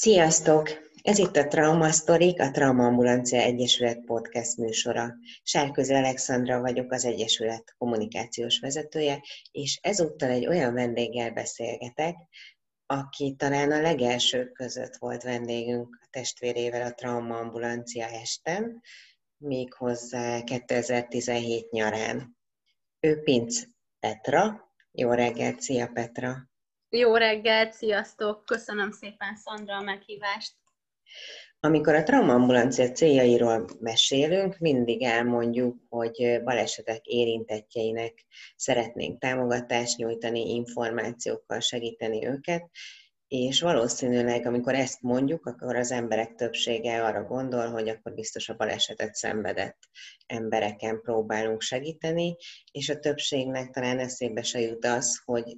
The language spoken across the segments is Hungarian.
Sziasztok! Ez itt a Trauma Sztorik, a Traumaambulancia Egyesület podcast műsora. Sárközi Alexandra vagyok, az Egyesület kommunikációs vezetője, és ezúttal egy olyan vendéggel beszélgetek, aki talán a legelsők között volt vendégünk a testvérével a Traumaambulancia Esten, méghozzá 2017 nyarán. Ő Pinc Petra. Jó reggelt, szia Petra! Jó reggelt, sziasztok! Köszönöm szépen, Szandra, a meghívást! Amikor a traumaambulancia céljairól mesélünk, mindig elmondjuk, hogy balesetek érintettjeinek szeretnénk támogatást nyújtani, információkkal segíteni őket, és valószínűleg, amikor ezt mondjuk, akkor az emberek többsége arra gondol, hogy akkor biztos a balesetet szenvedett embereken próbálunk segíteni, és a többségnek talán eszébe se jut az, hogy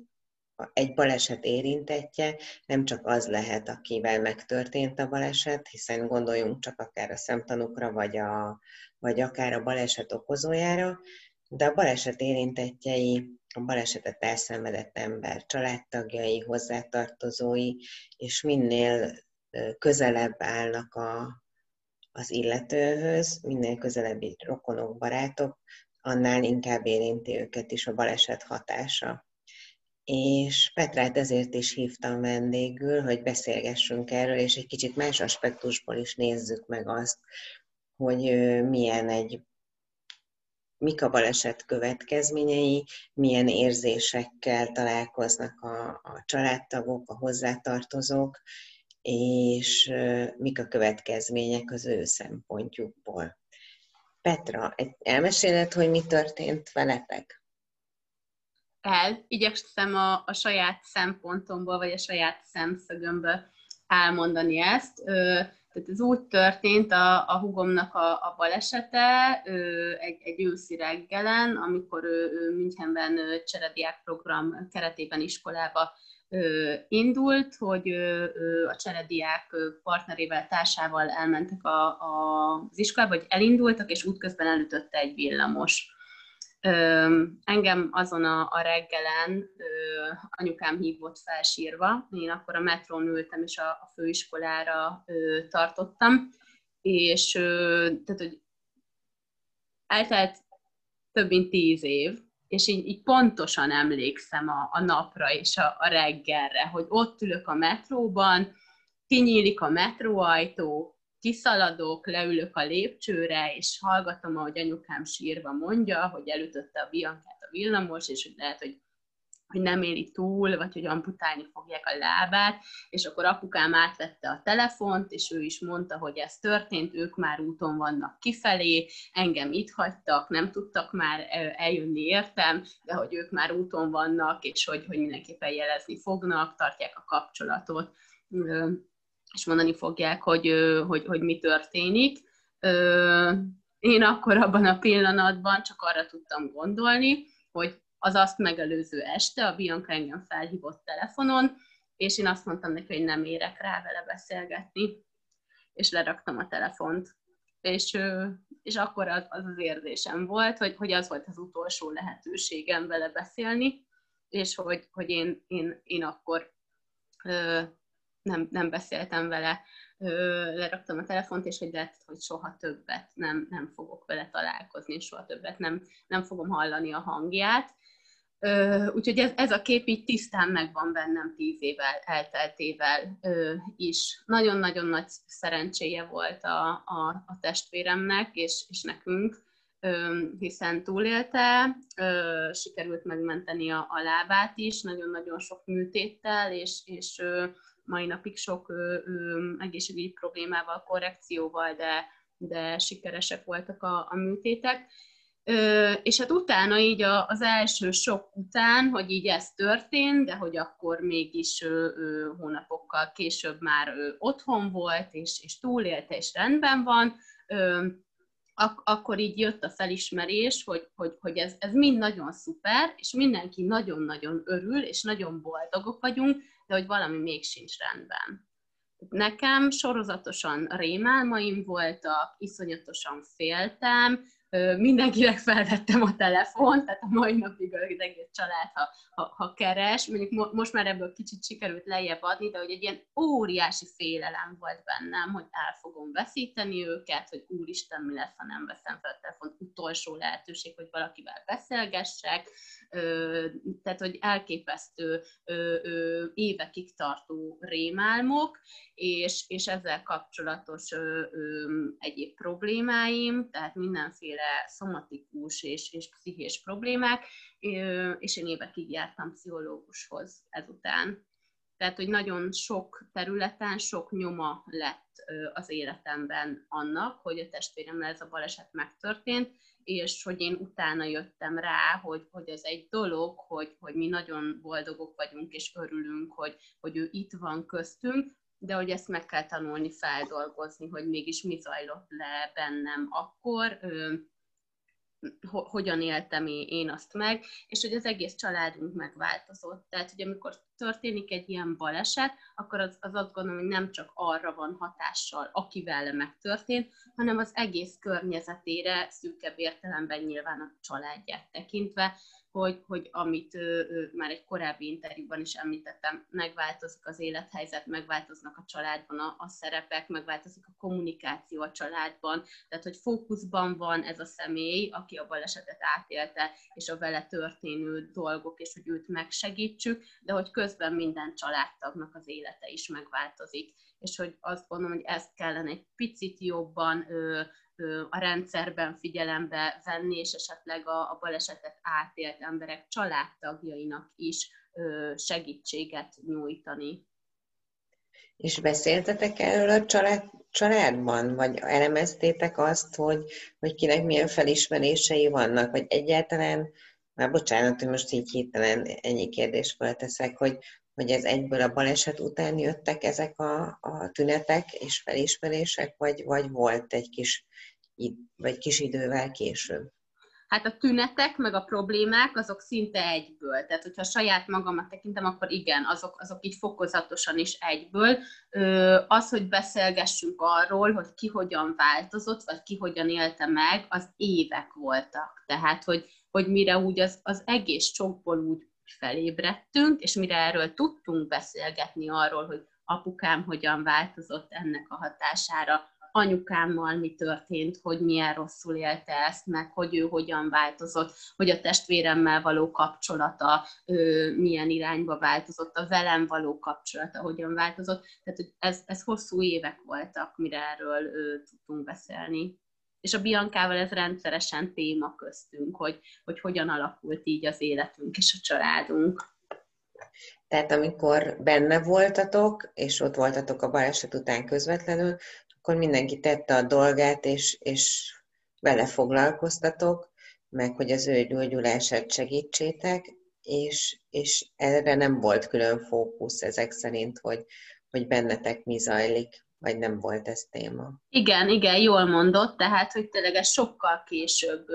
egy baleset érintettje nem csak az lehet, akivel megtörtént a baleset, hiszen gondoljunk csak akár a szemtanúkra, vagy akár a baleset okozójára, de a baleset érintettjei, a balesetet elszenvedett ember családtagjai, hozzátartozói, és minél közelebb állnak az illetőhöz, minél közelebbi rokonok, barátok, annál inkább érinti őket is a baleset hatása. És Petrát ezért is hívtam vendégül, hogy beszélgessünk erről, és egy kicsit más aspektusból is nézzük meg azt, hogy mik a baleset következményei, milyen érzésekkel találkoznak a családtagok, a hozzátartozók, és mik a következmények az ő szempontjukból. Petra, elmeséled, hogy mi történt veletek? Igyekszem a saját szempontomból, vagy a saját szemszögömből elmondani ezt. Tehát ez úgy történt a húgomnak a balesete egy őszi reggelen, amikor ő Münchenben Cserediák program keretében iskolába indult, hogy a Cserediák partnerével, társával elmentek az iskolába, vagy elindultak, és útközben elütötte egy villamos. Engem azon a reggelen anyukám hívott felsírva, én akkor a metrón ültem, és a főiskolára tartottam, és tehát, hogy eltelt több mint 10 év, és így pontosan emlékszem a napra és a reggelre, hogy ott ülök a metróban, kinyílik a metróajtó, kiszaladok, leülök a lépcsőre, és hallgatom, ahogy anyukám sírva mondja, hogy elütötte a Biancát a villamos, és hogy lehet, hogy nem éli túl, vagy hogy amputálni fogják a lábát, és akkor apukám átvette a telefont, és ő is mondta, hogy ez történt, ők már úton vannak kifelé, engem itt hagytak, nem tudtak már eljönni értem, de hogy ők már úton vannak, és hogy mindenképpen jelezni fognak, tartják a kapcsolatot, és mondani fogják, hogy mi történik. Én akkor abban a pillanatban csak arra tudtam gondolni, hogy az azt megelőző este a Bianca engem felhívott telefonon, és én azt mondtam neki, hogy nem érek rá vele beszélgetni, és leraktam a telefont. És akkor az érzésem volt, hogy az volt az utolsó lehetőségem vele beszélni, és hogy én akkor... Nem beszéltem vele, leraktam a telefont, és hogy lehet, hogy soha többet nem fogok vele találkozni, és soha többet nem fogom hallani a hangját. Úgyhogy ez a kép így tisztán megvan bennem 10 évvel elteltével is. Nagyon-nagyon nagy szerencséje volt a testvéremnek és nekünk, hiszen túlélte, sikerült megmenteni a lábát is, nagyon-nagyon sok műtéttel, és mai napig sok egészségügyi problémával, korrekcióval, de sikeresek voltak a műtétek. És hát utána így az első sok után, hogy így ez történt, de hogy akkor mégis hónapokkal később már otthon volt, és túlélte, és rendben van, akkor így jött a felismerés, hogy ez mind nagyon szuper, és mindenki nagyon-nagyon örül, és nagyon boldogok vagyunk, de hogy valami még sincs rendben. Nekem sorozatosan rémálmaim voltak, iszonyatosan féltem, Mindenkinek felvettem a telefont, tehát a mai napig az egész család, ha keres, mondjuk most már ebből kicsit sikerült lejjebb adni, de hogy egy ilyen óriási félelem volt bennem, hogy el fogom veszíteni őket, hogy úristen, mi lesz, ha nem veszem fel a telefont, utolsó lehetőség, hogy valakivel beszélgessek, tehát hogy elképesztő évekig tartó rémálmok, és ezzel kapcsolatos egyéb problémáim, tehát mindenféle szomatikus és pszichés problémák, és én évekig jártam pszichológushoz ezután. Tehát, hogy nagyon sok területen, sok nyoma lett az életemben annak, hogy a testvéremmel ez a baleset megtörtént, és hogy én utána jöttem rá, hogy ez egy dolog, hogy mi nagyon boldogok vagyunk, és örülünk, hogy ő itt van köztünk, de hogy ezt meg kell tanulni, feldolgozni, hogy mégis mi zajlott le bennem akkor, hogyan éltem én azt meg, és hogy az egész családunk megváltozott. Tehát, hogy amikor történik egy ilyen baleset, akkor az azt gondolom, hogy nem csak arra van hatással, aki vele megtörtént, hanem az egész környezetére, szűkebb értelemben nyilván a családját tekintve, hogy amit már egy korábbi interjúban is említettem, megváltozik az élethelyzet, megváltoznak a családban a szerepek, megváltozik a kommunikáció a családban, tehát hogy fókuszban van ez a személy, aki a balesetet átélte, és a vele történő dolgok, és hogy őt megsegítsük, de hogy közben minden családtagnak az élete is megváltozik. És hogy azt gondolom, hogy ezt kellene egy picit jobban a rendszerben figyelembe venni, és esetleg a balesetet átélt emberek családtagjainak is segítséget nyújtani. És beszéltetek erről a családban? Vagy elemeztétek azt, hogy kinek milyen felismerései vannak? Vagy egyáltalán, már bocsánat, hogy most így hirtelen ennyi kérdést felteszek, hogy ez egyből a baleset után jöttek ezek a tünetek és felismerések, vagy volt egy kis idővel később? Hát a tünetek meg a problémák azok szinte egyből. Tehát, hogyha saját magamat tekintem, akkor igen, azok így fokozatosan is egyből. Az, hogy beszélgessünk arról, hogy ki hogyan változott, vagy ki hogyan élte meg, az évek voltak. Tehát, hogy mire úgy az egész csokból úgy felébredtünk, és mire erről tudtunk beszélgetni arról, hogy apukám hogyan változott ennek a hatására, anyukámmal mi történt, hogy milyen rosszul élte ezt, meg hogy ő hogyan változott, hogy a testvéremmel való kapcsolata milyen irányba változott, a velem való kapcsolata hogyan változott. Tehát hogy ez hosszú évek voltak, mire erről tudtunk beszélni. És a Biancával ez rendszeresen téma köztünk, hogy hogyan alakult így az életünk és a családunk. Tehát amikor benne voltatok, és ott voltatok a baleset után közvetlenül, akkor mindenki tette a dolgát, és vele foglalkoztatok, meg hogy az ő gyógyulását segítsétek, és erre nem volt külön fókusz ezek szerint, hogy bennetek mi zajlik. Vagy nem volt ez téma? Igen, jól mondott, tehát, hogy tényleg ez sokkal később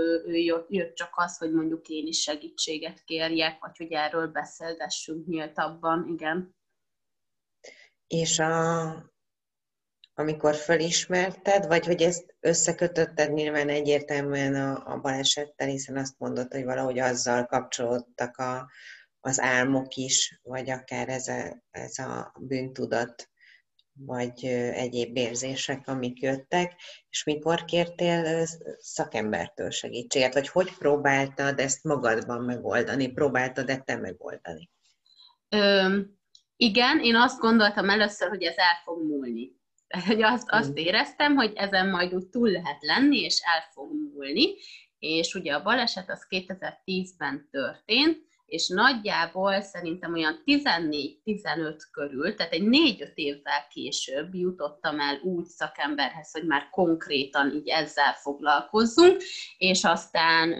jött csak az, hogy mondjuk én is segítséget kérjek, vagy hogy erről beszélgessünk nyíltabban, igen. És amikor felismerted, vagy hogy ezt összekötötted nyilván egyértelműen a balesettel, hiszen azt mondod, hogy valahogy azzal kapcsolódtak az álmok is, vagy akár ez a bűntudat, vagy egyéb érzések, amik jöttek, és mikor kértél szakembertől segítséget, vagy hogy próbáltad ezt magadban megoldani, próbáltad-e te megoldani? Igen, én azt gondoltam először, hogy ez el fog múlni. Hogy azt éreztem, hogy ezen majd úgy túl lehet lenni, és el fog múlni, és ugye a baleset az 2010-ben történt, és nagyjából szerintem olyan 14-15 körül, tehát egy 4-5 évvel később jutottam el úgy szakemberhez, hogy már konkrétan így ezzel foglalkozzunk, és aztán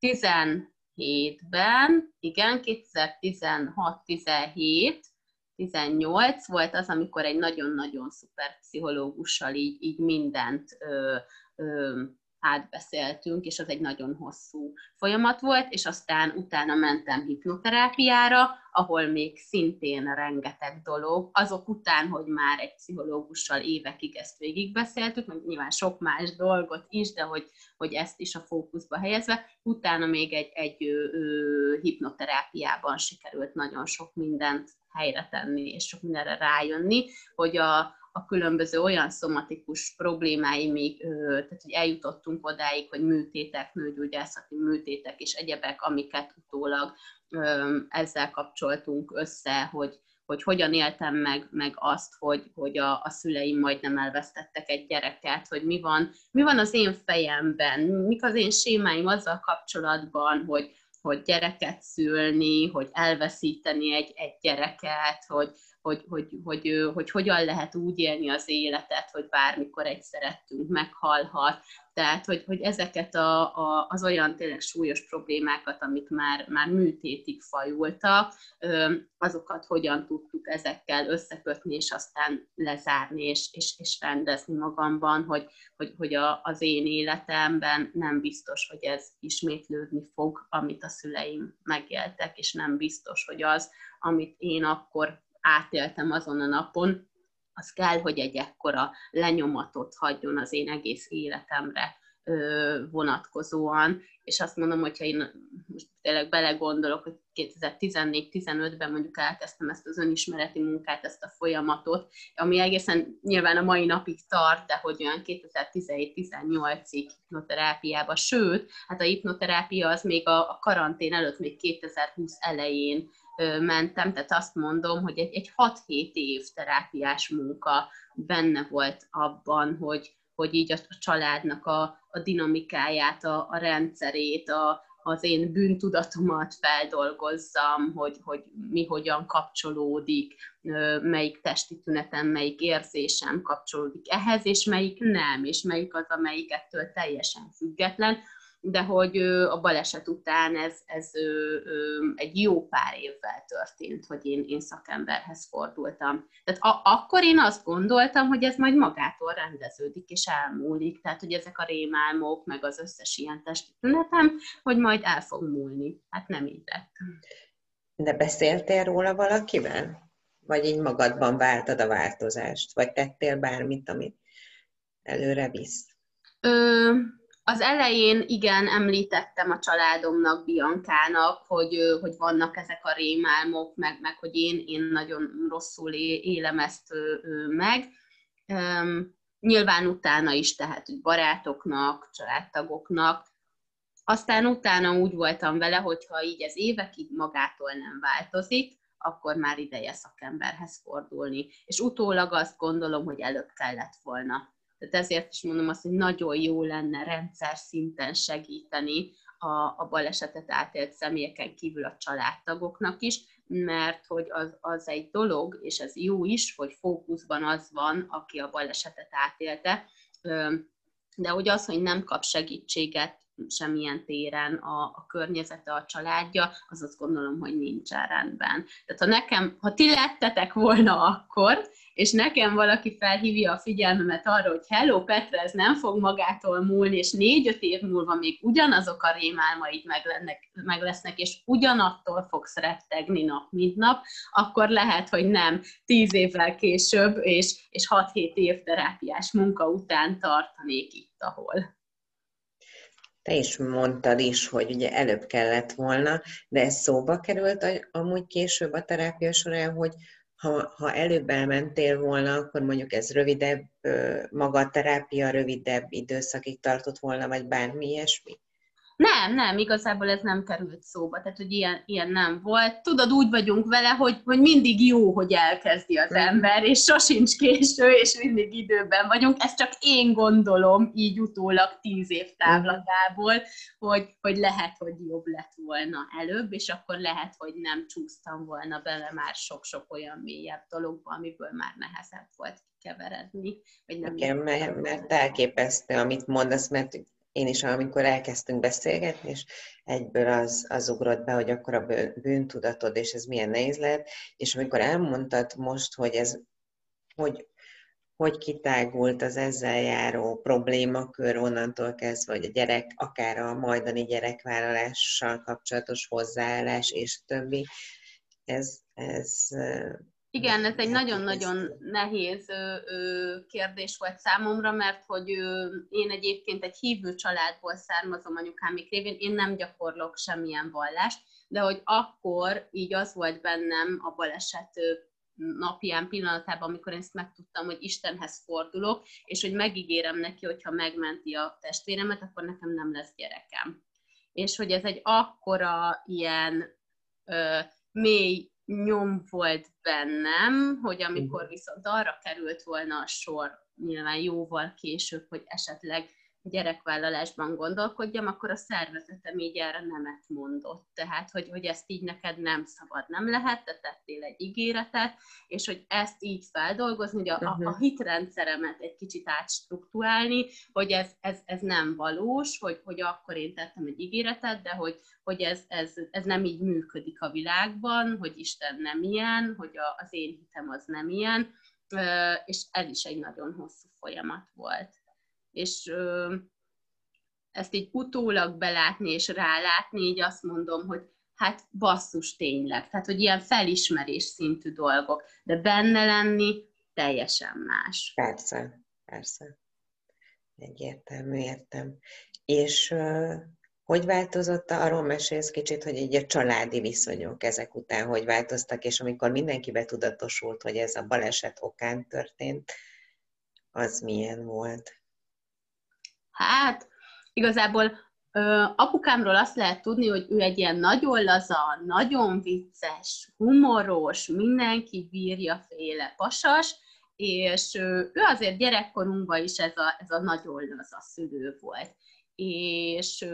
17-ben, igen, 2016-17-18 volt az, amikor egy nagyon-nagyon szuper pszichológussal így mindent átbeszéltünk, és az egy nagyon hosszú folyamat volt, és aztán utána mentem hipnoterápiára, ahol még szintén rengeteg dolog, azok után, hogy már egy pszichológussal évekig ezt végigbeszéltük, meg nyilván sok más dolgot is, de hogy ezt is a fókuszba helyezve, utána még egy hipnoterápiában sikerült nagyon sok mindent helyre tenni, és sok mindenre rájönni, hogy a különböző olyan szomatikus problémái még, tehát hogy eljutottunk odáig, hogy műtétek, nőgyógyászati műtétek és egyebek, amiket utólag ezzel kapcsoltunk össze, hogy hogyan éltem meg azt, hogy a szüleim majdnem elvesztettek egy gyereket, hogy mi van az én fejemben, mik az én sémáim azzal kapcsolatban, hogy gyereket szülni, hogy elveszíteni egy gyereket, hogy hogyan lehet úgy élni az életet, hogy bármikor egy szerettünk meghalhat. Tehát, hogy ezeket az olyan tényleg súlyos problémákat, amik már műtétig fajultak, azokat hogyan tudtuk ezekkel összekötni, és aztán lezárni, és rendezni magamban, hogy az én életemben nem biztos, hogy ez ismétlődni fog, amit a szüleim megéltek, és nem biztos, hogy az, amit én akkor átéltem azon a napon, az kell, hogy egy ekkora lenyomatot hagyjon az én egész életemre vonatkozóan, és azt mondom, hogyha én most tényleg belegondolok, hogy 2014-15-ben mondjuk elkezdtem ezt az önismereti munkát, ezt a folyamatot, ami egészen nyilván a mai napig tart, de hogy olyan 2017-18-ig hipnoterápiába, sőt, hát a hipnoterápia az még a karantén előtt, még 2020 elején mentem, tehát azt mondom, hogy egy 6-7 év terápiás munka benne volt abban, hogy így a családnak a dinamikáját, a rendszerét, az én bűntudatomat feldolgozzam, hogy mi hogyan kapcsolódik, melyik testi tünetem, melyik érzésem kapcsolódik ehhez, és melyik nem, és melyik az, amelyik ettől teljesen független, de hogy a baleset után ez egy jó pár évvel történt, hogy én szakemberhez fordultam. Tehát akkor én azt gondoltam, hogy ez majd magától rendeződik és elmúlik, tehát hogy ezek a rémálmok, meg az összes ilyen testi tünetem, hogy majd el fog múlni. Hát nem így lett. De beszéltél róla valakivel? Vagy így magadban vártad a változást? Vagy tettél bármit, amit előre visz? Az elején igen, említettem a családomnak, Biancának, hogy vannak ezek a rémálmok, meg hogy én nagyon rosszul élem ezt meg. Nyilván utána is, tehát hogy barátoknak, családtagoknak. Aztán utána úgy voltam vele, hogyha így ez évekig magától nem változik, akkor már ideje szakemberhez fordulni. És utólag azt gondolom, hogy előbb kellett volna. Tehát ezért is mondom azt, hogy nagyon jó lenne rendszer szinten segíteni a balesetet átélt személyeken kívül a családtagoknak is, mert hogy az egy dolog, és ez jó is, hogy fókuszban az van, aki a balesetet átélte, de hogy az, hogy nem kap segítséget semmilyen téren a környezete, a családja, az azt gondolom, hogy nincsen rendben. Tehát ha ti lettetek volna akkor, és nekem valaki felhívja a figyelmemet arra, hogy hello Petra, ez nem fog magától múlni, és 4-5 év múlva még ugyanazok a rémálmaid meg lesznek, és ugyanattól fogsz rettegni nap, mint nap, akkor lehet, hogy nem 10 évvel később, és 6-7 év terápiás munka után tartanék itt, ahol. Te is mondtad is, hogy ugye előbb kellett volna, de ez szóba került amúgy később a terápia során, hogy ha előbb elmentél volna, akkor mondjuk ez rövidebb, maga a terápia rövidebb időszakig tartott volna, vagy bármi ilyesmi? Nem, igazából ez nem került szóba, tehát hogy ilyen nem volt. Tudod, úgy vagyunk vele, hogy mindig jó, hogy elkezdi az ember, és sosincs késő, és mindig időben vagyunk. Ezt csak én gondolom, így utólag 10 év távlatából, hogy lehet, hogy jobb lett volna előbb, és akkor lehet, hogy nem csúsztam volna bele már sok-sok olyan mélyebb dologba, amiből már nehezebb volt keveredni. Igen, mert elképesztő, amit mondasz, mert én is, amikor elkezdtünk beszélgetni, és egyből az ugrott be, hogy akkor a bűntudatod, és ez milyen nehéz lehet, és amikor elmondtad most, hogy ez, hogy, hogy kitágult az ezzel járó problémakör onnantól kezdve, hogy a gyerek, akár a majdani gyerekvállalással kapcsolatos hozzáállás és többi. Igen, ez egy nagyon-nagyon nehéz kérdés volt számomra, mert hogy én egyébként egy hívő családból származom anyukámik révén, én nem gyakorlok semmilyen vallást, de hogy akkor így az volt bennem a baleset napján, pillanatában, amikor én ezt megtudtam, hogy Istenhez fordulok, és hogy megígérem neki, hogyha megmenti a testvéremet, akkor nekem nem lesz gyerekem. És hogy ez egy akkora ilyen mély nyom volt bennem, hogy amikor viszont arra került volna a sor, nyilván jóval később, hogy esetleg gyerekvállalásban gondolkodjam, akkor a szervezetem így erre nemet mondott. Tehát, hogy ezt így neked nem szabad, nem lehet, te tettél egy ígéretet, és hogy ezt így feldolgozni, hogy a hitrendszeremet egy kicsit átstruktúrálni, hogy ez nem valós, hogy akkor én tettem egy ígéretet, de hogy ez nem így működik a világban, hogy Isten nem ilyen, hogy az én hitem az nem ilyen, és ez is egy nagyon hosszú folyamat volt. És ezt így utólag belátni és rálátni, így azt mondom, hogy hát basszus tényleg, tehát hogy ilyen felismerés szintű dolgok, de benne lenni teljesen más. Persze, persze. Egyértelmű, értem. És hogy változott, arról mesélsz kicsit, hogy így a családi viszonyok ezek után hogy változtak, és amikor mindenki betudatosult, hogy ez a baleset okán történt, az milyen volt? Hát, igazából apukámról azt lehet tudni, hogy ő egy ilyen nagyon laza, nagyon vicces, humoros, mindenki bírja féle pasas, és ő azért gyerekkorunkban is ez a nagyon laza szülő volt. És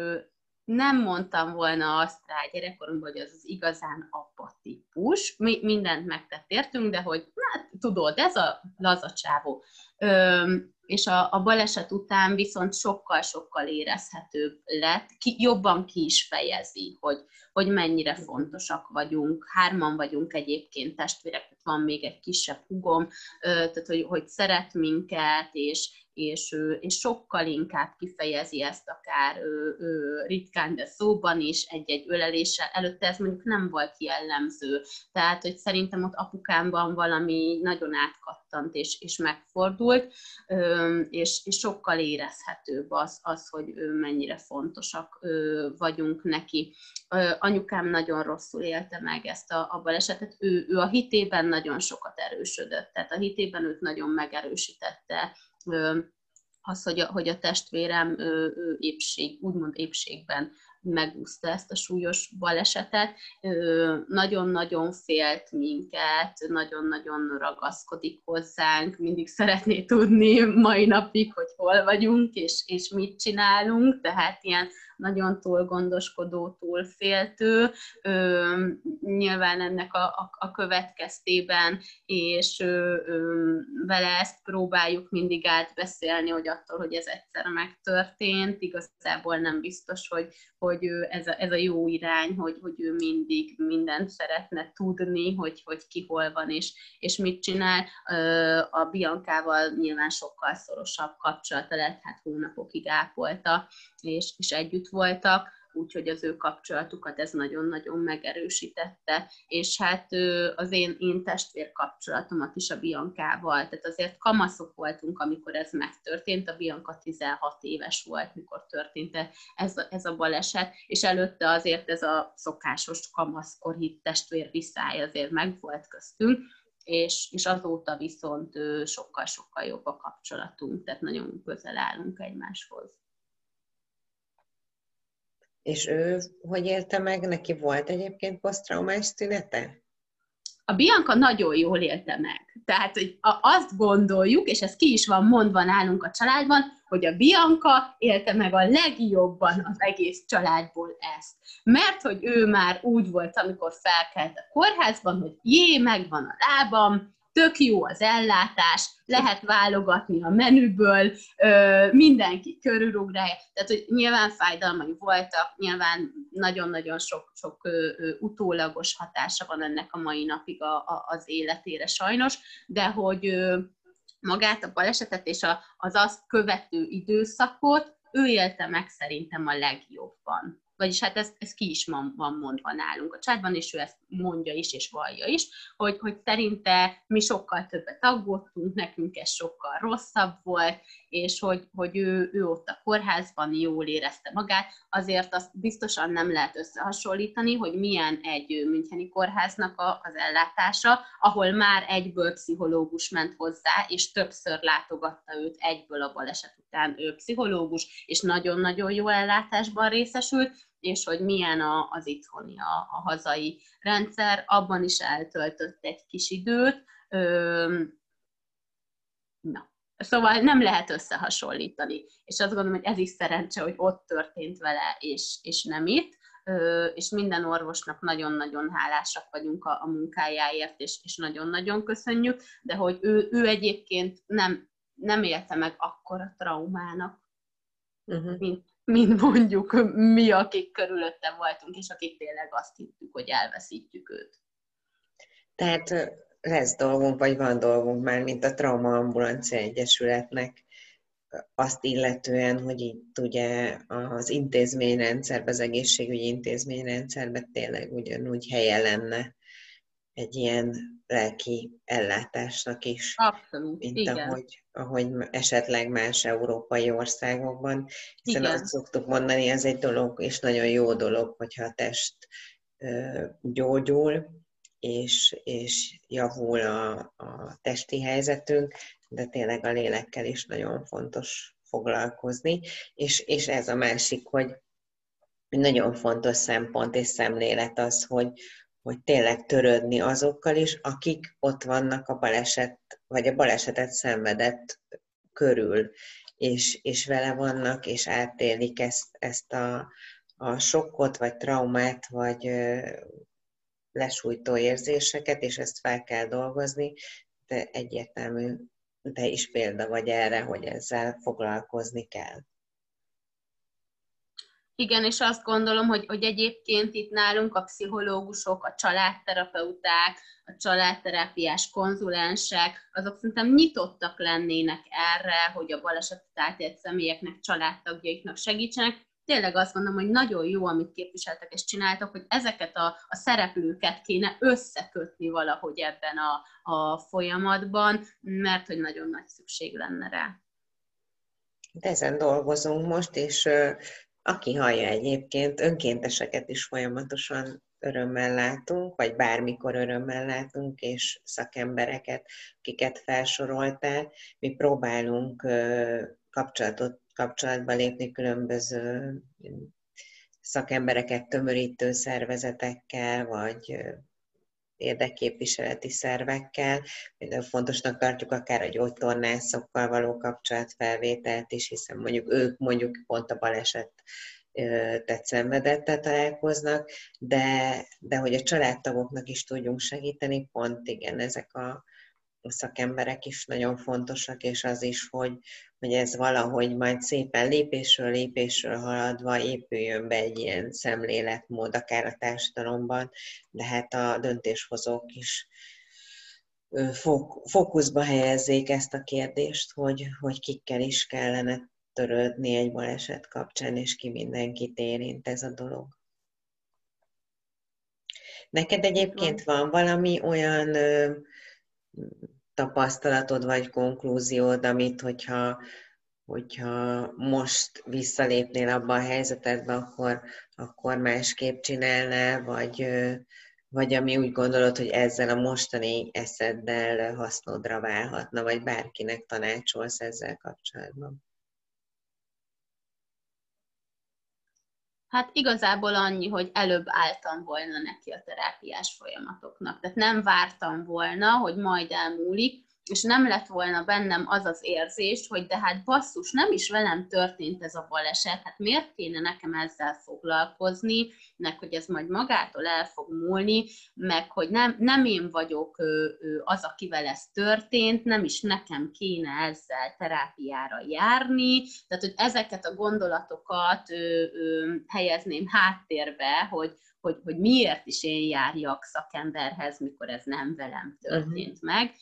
nem mondtam volna azt rá gyerekkorunkban, hogy az az igazán apa típus. Mi mindent megtett értünk, de hogy hát, tudod, ez a laza csávó. És a baleset után viszont sokkal-sokkal érezhetőbb lett, jobban ki is fejezi, hogy mennyire fontosak vagyunk. 3-an vagyunk egyébként testvérek, tehát van még egy kisebb húgom, tehát hogy szeret minket, és sokkal inkább kifejezi ezt akár ritkán, de szóban is, egy-egy öleléssel. Előtte ez mondjuk nem volt jellemző. Tehát, hogy szerintem ott apukámban valami nagyon átkattant és megfordult, és sokkal érezhetőbb az, hogy mennyire fontosak vagyunk neki. Anyukám nagyon rosszul élte meg ezt a balesetet. Ő a hitében nagyon sokat erősödött, tehát a hitében őt nagyon megerősítette az, hogy a testvérem úgymond épségben megúszta ezt a súlyos balesetet. Nagyon-nagyon félt minket, nagyon-nagyon ragaszkodik hozzánk, mindig szeretné tudni mai napig, hogy hol vagyunk, és mit csinálunk, tehát ilyen nagyon túl gondoskodó, túl féltő, nyilván ennek a következtében, és vele ezt próbáljuk mindig átbeszélni, hogy attól, hogy ez egyszer megtörtént, igazából nem biztos, hogy ez a jó irány, hogy ő mindig mindent szeretne tudni, hogy ki hol van és mit csinál. A Biancával nyilván sokkal szorosabb kapcsolata lett, hát hónapokig ápolta, és együtt voltak, úgyhogy az ő kapcsolatukat ez nagyon-nagyon megerősítette, és hát az én testvér kapcsolatomat is a Biancával, tehát azért kamaszok voltunk, amikor ez megtörtént, a Bianca 16 éves volt, mikor történt ez a baleset, és előtte azért ez a szokásos kamaszkor hit testvér viszály azért meg volt köztünk, és azóta viszont sokkal-sokkal jobb a kapcsolatunk, tehát nagyon közel állunk egymáshoz. És ő hogy élte meg? Neki volt egyébként posztraumás tünete? A Bianca nagyon jól élte meg. Tehát, hogy azt gondoljuk, és ez ki is van mondva nálunk a családban, hogy a Bianca élte meg a legjobban az egész családból ezt. Mert hogy ő már úgy volt, amikor felkelt a kórházban, hogy jé, megvan a lábam, tök jó az ellátás, lehet válogatni a menüből, mindenki körülrúg rá. Tehát, hogy nyilván fájdalmai voltak, nyilván nagyon-nagyon sok utólagos hatása van ennek a mai napig az életére sajnos, de hogy magát a balesetet és az azt követő időszakot, ő élte meg szerintem a legjobban. Vagyis hát ez ki is van mondva nálunk a csátban, és ő ezt mondja is, és vallja is, hogy szerinte mi sokkal többet aggódtunk, nekünk ez sokkal rosszabb volt, és hogy ő ott a kórházban jól érezte magát. Azért azt biztosan nem lehet összehasonlítani, hogy milyen egy müncheni kórháznak az ellátása, ahol már egyből pszichológus ment hozzá, és többször látogatta őt egyből a baleset után ő pszichológus, és nagyon-nagyon jó ellátásban részesült, és hogy milyen az itthoni, a hazai rendszer, abban is eltöltött egy kis időt. Szóval nem lehet összehasonlítani. És azt gondolom, hogy ez is szerencse, hogy ott történt vele, és nem itt. És minden orvosnak nagyon-nagyon hálásak vagyunk a munkájáért, és nagyon-nagyon köszönjük, de hogy ő egyébként nem élte meg akkora traumának, mint mondjuk mi, akik körülötte voltunk, és akik tényleg azt hittük, hogy elveszítjük őt. Tehát lesz dolgunk, vagy van dolgunk már, mint a Traumaambulancia Egyesületnek, azt illetően, hogy itt ugye az intézményrendszerben, az egészségügyi intézményrendszerben tényleg ugyanúgy helye lenne egy ilyen lelki ellátásnak is. Abszolút, mint igen. Ahogy esetleg más európai országokban. Hiszen igen. Azt szoktuk mondani, ez egy dolog, és nagyon jó dolog, hogyha a test gyógyul, és javul a testi helyzetünk, de tényleg a lélekkel is nagyon fontos foglalkozni. És ez a másik, hogy nagyon fontos szempont és szemlélet az, hogy tényleg törődni azokkal is, akik ott vannak a baleset, vagy a balesetet szenvedett körül, és vele vannak, és átélik ezt a sokkot, vagy traumát, vagy lesújtó érzéseket, és ezt fel kell dolgozni, de egyértelmű, te is példa vagy erre, hogy ezzel foglalkozni kell. Igen, és azt gondolom, hogy egyébként itt nálunk a pszichológusok, a családterapeuták, a családterápiás konzulensek, azok szerintem nyitottak lennének erre, hogy a balesetet átélt személyeknek, családtagjaiknak segítsenek. Tényleg azt gondolom, hogy nagyon jó, amit képviseltek és csináltak, hogy ezeket a szereplőket kéne összekötni valahogy ebben a folyamatban, mert hogy nagyon nagy szükség lenne rá. Ezen dolgozunk most, és aki hallja egyébként, önkénteseket is folyamatosan örömmel látunk, vagy bármikor örömmel látunk, és szakembereket, akiket felsoroltál. Mi próbálunk kapcsolatba lépni különböző szakembereket tömörítő szervezetekkel, vagy érdekképviseleti szervekkel. Nagyon fontosnak tartjuk akár a gyógytornászokkal való kapcsolatfelvételt is, hiszen mondjuk ők pont a balesetet szenvedettel találkoznak, de hogy a családtagoknak is tudjunk segíteni, pont igen, ezek a szakemberek is nagyon fontosak, és az is, hogy ez valahogy majd szépen lépésről lépésről haladva épüljön be egy ilyen szemléletmód, akár a társadalomban, de hát a döntéshozók is fókuszba helyezzék ezt a kérdést, hogy kikkel is kellene törődni egy baleset kapcsán, és ki mindenkit érint ez a dolog. Neked egyébként van valami olyan tapasztalatod vagy konklúziód, amit hogyha most visszalépnél abba a helyzetedbe, akkor másképp csinálnál, vagy ami úgy gondolod, hogy ezzel a mostani eszeddel hasznodra válhatna, vagy bárkinek tanácsolsz ezzel kapcsolatban? Hát igazából annyi, hogy előbb álltam volna neki a terápiás folyamatoknak. Tehát nem vártam volna, hogy majd elmúlik, és nem lett volna bennem az az érzés, hogy de hát basszus, nem is velem történt ez a baleset, hát miért kéne nekem ezzel foglalkozni, meg hogy ez majd magától el fog múlni, meg hogy nem én vagyok az, akivel ez történt, nem is nekem kéne ezzel terápiára járni, tehát hogy ezeket a gondolatokat helyezném háttérbe, hogy miért is én járjak szakemberhez, mikor ez nem velem történt meg,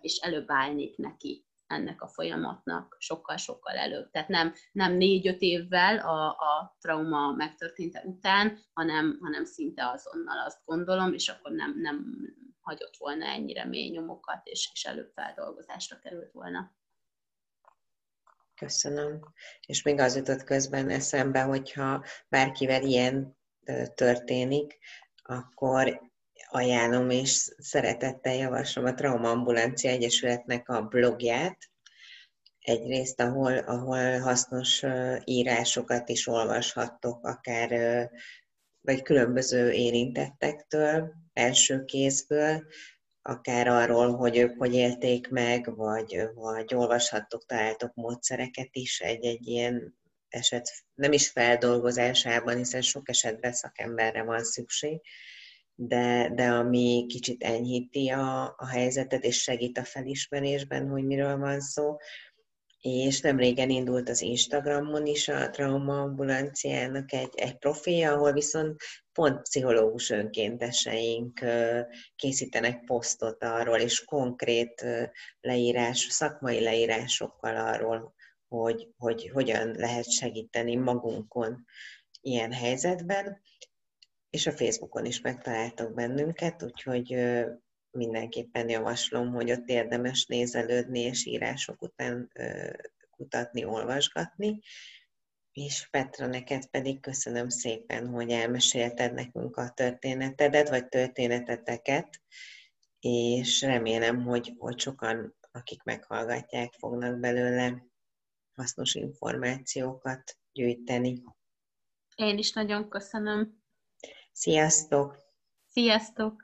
és előbb állnék neki. ennek a folyamatnak sokkal-sokkal előbb. Tehát nem 4-5 évvel a trauma megtörténte után, hanem szinte azonnal, azt gondolom, és akkor nem hagyott volna ennyire mély nyomokat, és előbb feldolgozásra került volna. Köszönöm. És még az jutott közben eszembe, hogyha bárkivel ilyen történik, akkor ajánlom és szeretettel javaslom a Traumaambulancia Egyesületnek a blogját, egyrészt, ahol hasznos írásokat is olvashattok, akár vagy különböző érintettektől, első kézből, akár arról, hogy ők hogy élték meg, vagy olvashattok, találtok módszereket is egy-egy ilyen eset, nem is feldolgozásában, hiszen sok esetben szakemberre van szükség, de ami kicsit enyhíti a helyzetet, és segít a felismerésben, hogy miről van szó. És nemrégen indult az Instagramon is a Traumaambulanciának egy profilja, ahol viszont pont pszichológus önkénteseink készítenek posztot arról, és konkrét szakmai leírásokkal arról, hogy hogyan lehet segíteni magunkon ilyen helyzetben. És a Facebookon is megtaláltok bennünket, úgyhogy mindenképpen javaslom, hogy ott érdemes nézelődni és írások után kutatni, olvasgatni. És Petra, neked pedig köszönöm szépen, hogy elmesélted nekünk a történetedet, vagy történeteteket, és remélem, hogy sokan, akik meghallgatják, fognak belőle hasznos információkat gyűjteni. Én is nagyon köszönöm. Sziasztok! Sziasztok!